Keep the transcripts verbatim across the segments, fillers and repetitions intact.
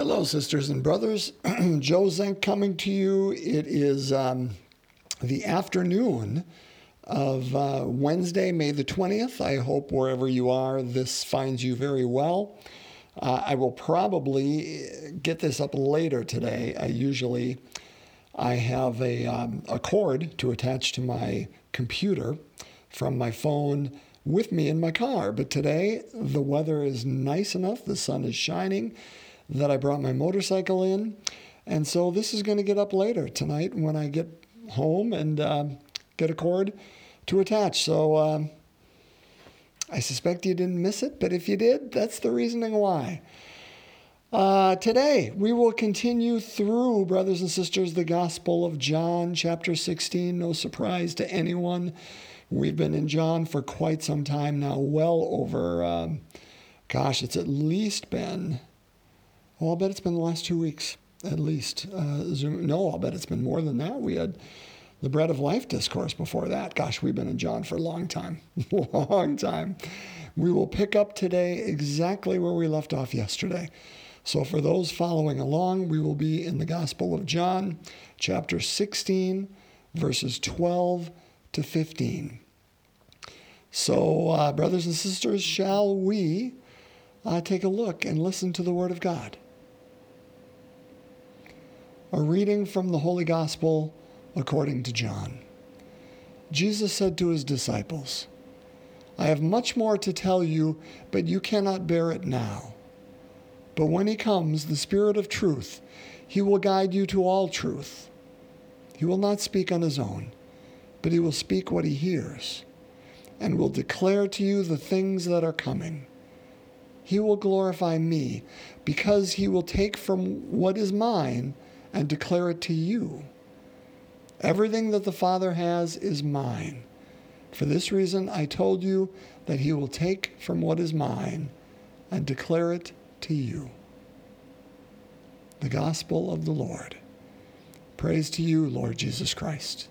Hello, sisters and brothers. Joe Zeng coming to you. It is um, the afternoon of uh, Wednesday, May the twentieth. I hope wherever you are, this finds you very well. Uh, I will probably get this up later today. I usually I have a, um, a cord to attach to my computer from my phone with me in my car. But today, the weather is nice enough, the sun is shining, that I brought my motorcycle in. And so this is going to get up later tonight when I get home and um, get a cord to attach. So um, I suspect you didn't miss it, but if you did, that's the reasoning why. Uh, today, we will continue through, brothers and sisters, the Gospel of John, chapter sixteen. No surprise to anyone. We've been in John for quite some time now, well over, um, gosh, it's at least been... Well, I'll bet it's been the last two weeks, at least. Uh, Zoom, no, I'll bet it's been more than that. We had the Bread of Life discourse before that. Gosh, we've been in John for a long time, long time. We will pick up today exactly where we left off yesterday. So for those following along, we will be in the Gospel of John, chapter sixteen, verses twelve to fifteen. So, uh, brothers and sisters, shall we uh, take a look and listen to the Word of God? A reading from the Holy Gospel according to John. Jesus said to his disciples, I have much more to tell you, but you cannot bear it now. But when he comes, the Spirit of truth, he will guide you to all truth. He will not speak on his own, but he will speak what he hears, and will declare to you the things that are coming. He will glorify me, because he will take from what is mine and declare it to you. Everything that the Father has is mine. For this reason, I told you that he will take from what is mine and declare it to you. The Gospel of the Lord. Praise to you, Lord Jesus Christ.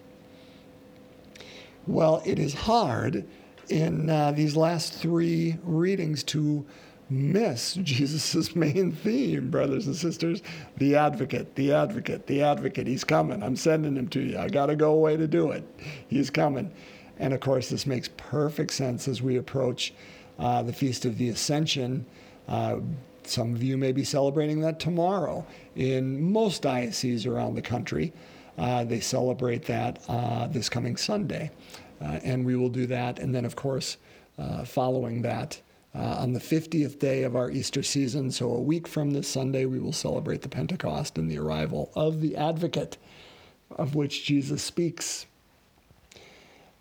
Well, it is hard in uh, these last three readings to miss Jesus's main theme, brothers and sisters, the advocate, the advocate, the advocate. He's coming. I'm sending him to you. I got to go away to do it. He's coming. And of course, this makes perfect sense as we approach uh, the Feast of the Ascension. Uh, some of you may be celebrating that tomorrow. In most dioceses around the country, uh, they celebrate that uh, this coming Sunday. Uh, and we will do that. And then, of course, uh, following that, Uh, on the fiftieth day of our Easter season, so a week from this Sunday, we will celebrate the Pentecost and the arrival of the Advocate, of which Jesus speaks.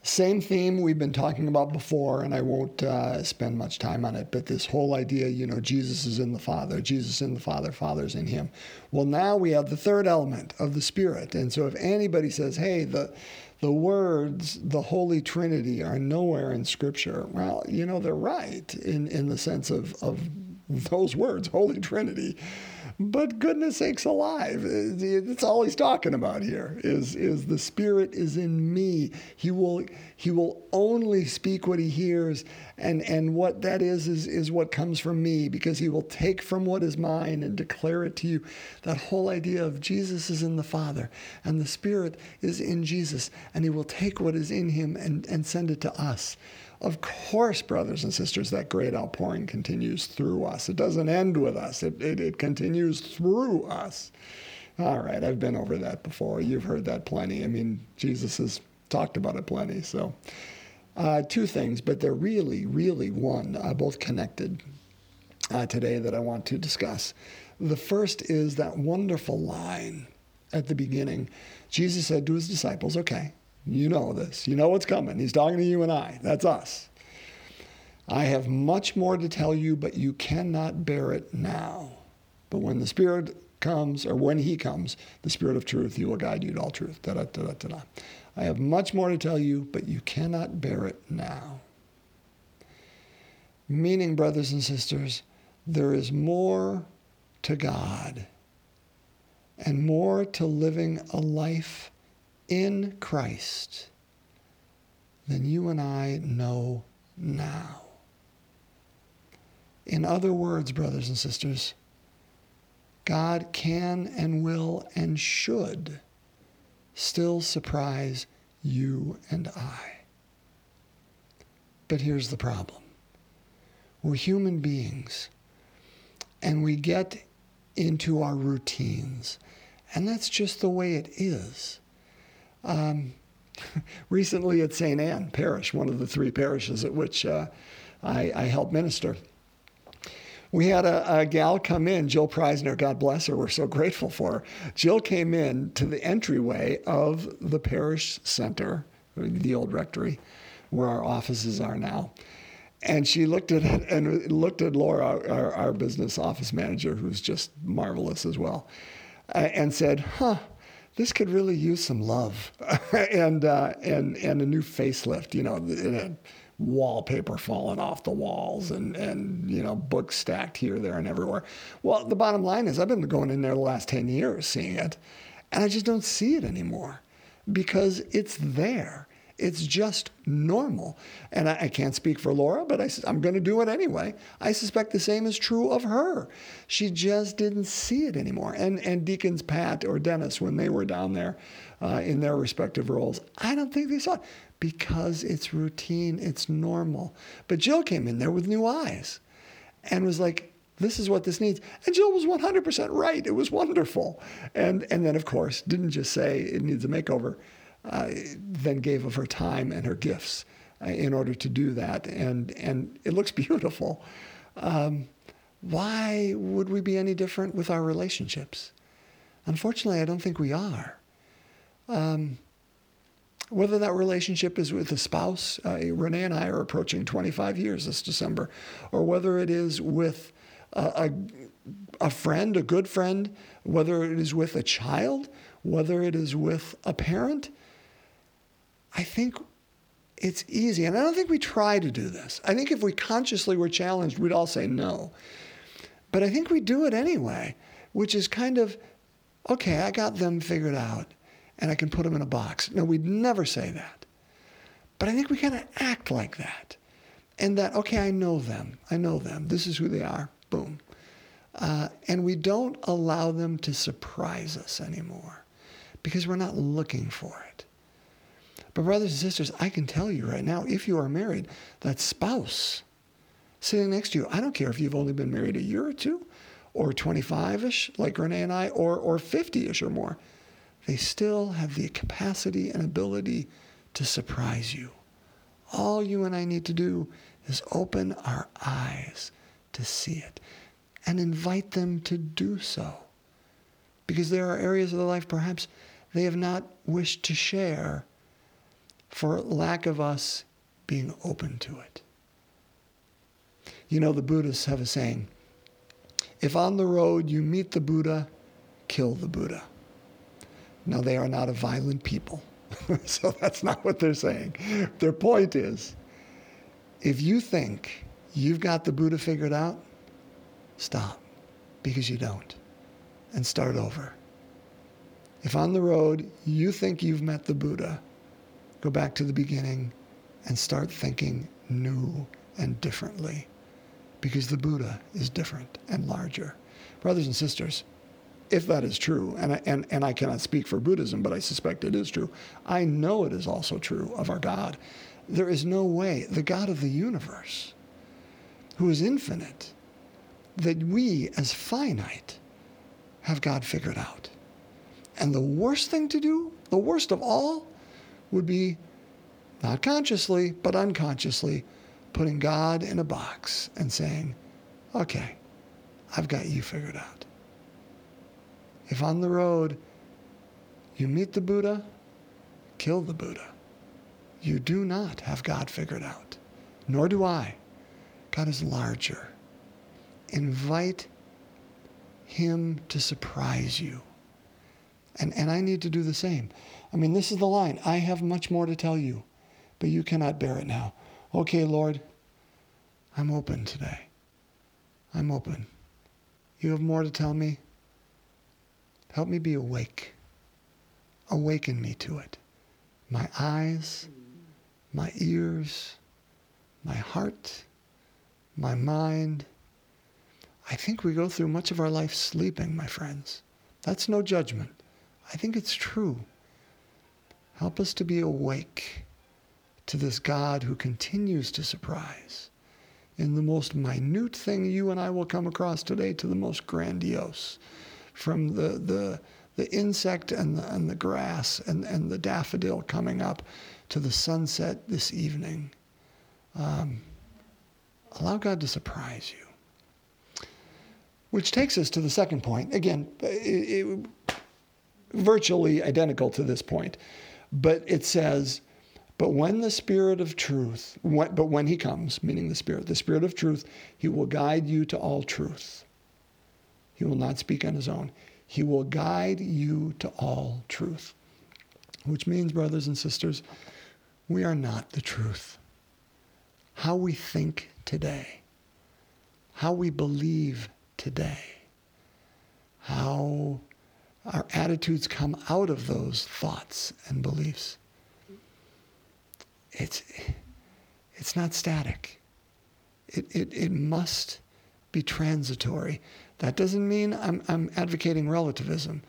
Same theme we've been talking about before, and I won't uh, spend much time on it, but this whole idea, you know, Jesus is in the Father, Jesus in the Father, Father's in him. Well, now we have the third element of the Spirit, and so if anybody says, hey, the The words, the Holy Trinity, are nowhere in Scripture. Well, you know, they're right in, in the sense of, of those words, Holy Trinity. But goodness sakes alive, that's all he's talking about here, is, is the Spirit is in me. He will he will only speak what he hears, and, and what that is, is is what comes from me, because he will take from what is mine and declare it to you. That whole idea of Jesus is in the Father, and the Spirit is in Jesus, and he will take what is in him and, and send it to us. Of course, brothers and sisters, that great outpouring continues through us. It doesn't end with us. It, it, it continues through us. All right, I've been over that before. You've heard that plenty. I mean, Jesus has talked about it plenty. So uh, two things, but they're really, really one, uh, both connected uh, today that I want to discuss. The first is that wonderful line at the beginning. Jesus said to his disciples, okay, you know this. You know what's coming. He's talking to you and I. That's us. I have much more to tell you, but you cannot bear it now. But when the Spirit comes, or when he comes, the Spirit of truth, he will guide you to all truth. Da da da da da. I have much more to tell you, but you cannot bear it now. Meaning, brothers and sisters, there is more to God and more to living a life in Christ than you and I know now. In other words, brothers and sisters, God can and will and should still surprise you and I. But here's the problem. We're human beings, and we get into our routines, and that's just the way it is. Um, recently at Saint Anne Parish, one of the three parishes at which uh, I, I help minister, we had a, a gal come in, Jill Preisner, God bless her, we're so grateful for her. Jill came in to the entryway of the parish center, the old rectory, where our offices are now. And she looked at it and looked at Laura, our, our business office manager, who's just marvelous as well, and said, huh, this could really use some love and, uh, and and a new facelift, you know, and a wallpaper falling off the walls and, and, you know, books stacked here, there, and everywhere. Well, the bottom line is I've been going in there the last ten years seeing it, and I just don't see it anymore because it's there. It's just normal. And I, I can't speak for Laura, but I, I'm going to do it anyway. I suspect the same is true of her. She just didn't see it anymore. And and Deacons Pat or Dennis, when they were down there uh, in their respective roles, I don't think they saw it because it's routine, it's normal. But Jill came in there with new eyes and was like, this is what this needs. And Jill was one hundred percent right. It was wonderful. And and then, of course, didn't just say it needs a makeover. Uh, then gave of her time and her gifts uh, in order to do that. And and it looks beautiful. Um, why would we be any different with our relationships? Unfortunately, I don't think we are. Um, whether that relationship is with a spouse, uh, Renee and I are approaching twenty-five years this December, or whether it is with a, a, a friend, a good friend, whether it is with a child, whether it is with a parent, I think it's easy, and I don't think we try to do this. I think if we consciously were challenged, we'd all say no. But I think we do it anyway, which is kind of, okay, I got them figured out, and I can put them in a box. No, we'd never say that. But I think we kind of act like that, and that, okay, I know them. I know them. This is who they are. Boom. Uh, and we don't allow them to surprise us anymore because we're not looking for it. But brothers and sisters, I can tell you right now, if you are married, that spouse sitting next to you, I don't care if you've only been married a year or two or twenty-five-ish like Renee and I or, or fifty-ish or more, they still have the capacity and ability to surprise you. All you and I need to do is open our eyes to see it and invite them to do so because there are areas of their life perhaps they have not wished to share for lack of us being open to it. You know, the Buddhists have a saying, if on the road you meet the Buddha, kill the Buddha. Now, they are not a violent people, so that's not what they're saying. Their point is, if you think you've got the Buddha figured out, stop, because you don't, and start over. If on the road you think you've met the Buddha, go back to the beginning and start thinking new and differently because the Buddha is different and larger. Brothers and sisters, if that is true, and I, and, and I cannot speak for Buddhism, but I suspect it is true, I know it is also true of our God. There is no way the God of the universe, who is infinite, that we as finite have God figured out. And the worst thing to do, the worst of all, would be, not consciously, but unconsciously, putting God in a box and saying, okay, I've got you figured out. If on the road you meet the Buddha, kill the Buddha. You do not have God figured out, nor do I. God is larger. Invite him to surprise you. And and I need to do the same. I mean, this is the line. I have much more to tell you, but you cannot bear it now. Okay, Lord, I'm open today. I'm open. You have more to tell me. Help me be awake. Awaken me to it. My eyes, my ears, my heart, my mind. I think we go through much of our life sleeping, my friends. That's no judgment. I think it's true. Help us to be awake to this God who continues to surprise in the most minute thing you and I will come across today to the most grandiose, from the the, the insect and the, and the grass and, and the daffodil coming up to the sunset this evening. Um, allow God to surprise you. Which takes us to the second point. Again, it, it, virtually identical to this point. But it says, but when the Spirit of truth, when, but when he comes, meaning the Spirit, the Spirit of truth, he will guide you to all truth. He will not speak on his own. He will guide you to all truth. Which means, brothers and sisters, we are not the truth. How we think today, how we believe today, how our attitudes come out of those thoughts and beliefs. It's it's not static. It it it must be transitory. That doesn't mean I'm I'm advocating relativism.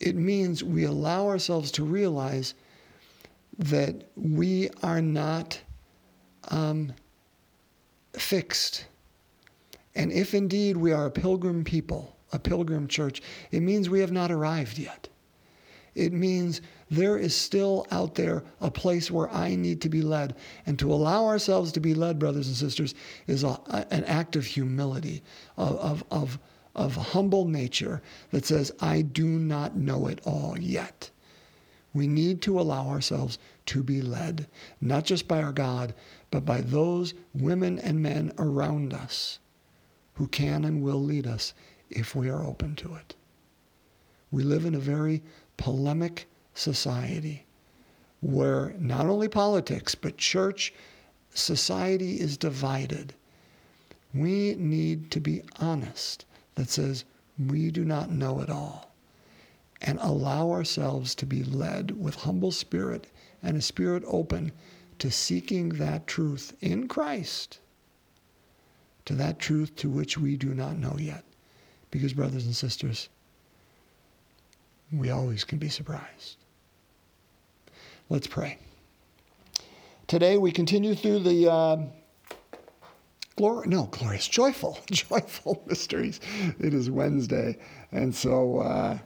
It means we allow ourselves to realize that we are not um, fixed. And if indeed we are a pilgrim people, a pilgrim church, it means we have not arrived yet. It means there is still out there a place where I need to be led. And to allow ourselves to be led, brothers and sisters, is a, an act of humility, of, of, of, of humble nature that says, I do not know it all yet. We need to allow ourselves to be led, not just by our God, but by those women and men around us who can and will lead us if we are open to it. We live in a very polemic society where not only politics, but church, society is divided. We need to be honest that says we do not know it all, and allow ourselves to be led with humble spirit and a spirit open to seeking that truth in Christ, to that truth to which we do not know yet. Because, brothers and sisters, we always can be surprised. Let's pray. Today we continue through the uh, glor- no glorious, joyful, joyful mysteries. It is Wednesday, and so uh,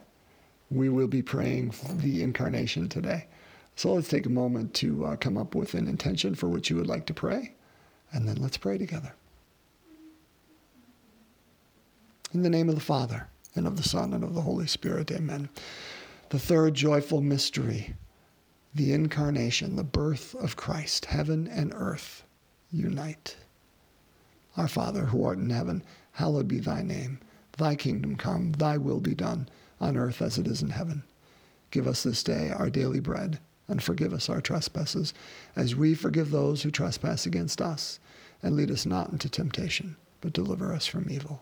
we will be praying for the incarnation today. So let's take a moment to uh, come up with an intention for which you would like to pray, and then let's pray together. In the name of the Father, and of the Son, and of the Holy Spirit, amen. The third joyful mystery, the incarnation, the birth of Christ. Heaven and earth unite. Our Father, who art in heaven, hallowed be thy name. Thy kingdom come, thy will be done, on earth as it is in heaven. Give us this day our daily bread, and forgive us our trespasses, as we forgive those who trespass against us. And lead us not into temptation, but deliver us from evil.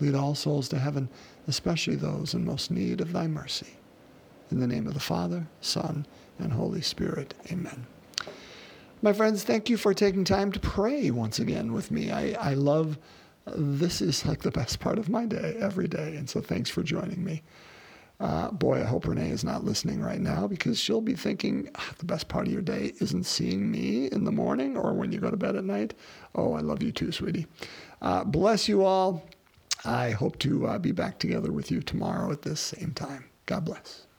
lead all souls to heaven, especially those in most need of thy mercy. In the name of the Father, Son, and Holy Spirit. Amen. My friends, thank you for taking time to pray once again with me. I, I love, this is like the best part of my day, every day, and so thanks for joining me. Uh, boy, I hope Renee is not listening right now, because she'll be thinking, oh, the best part of your day isn't seeing me in the morning or when you go to bed at night. Oh, I love you too, sweetie. Uh, bless you all. I hope to uh, be back together with you tomorrow at this same time. God bless.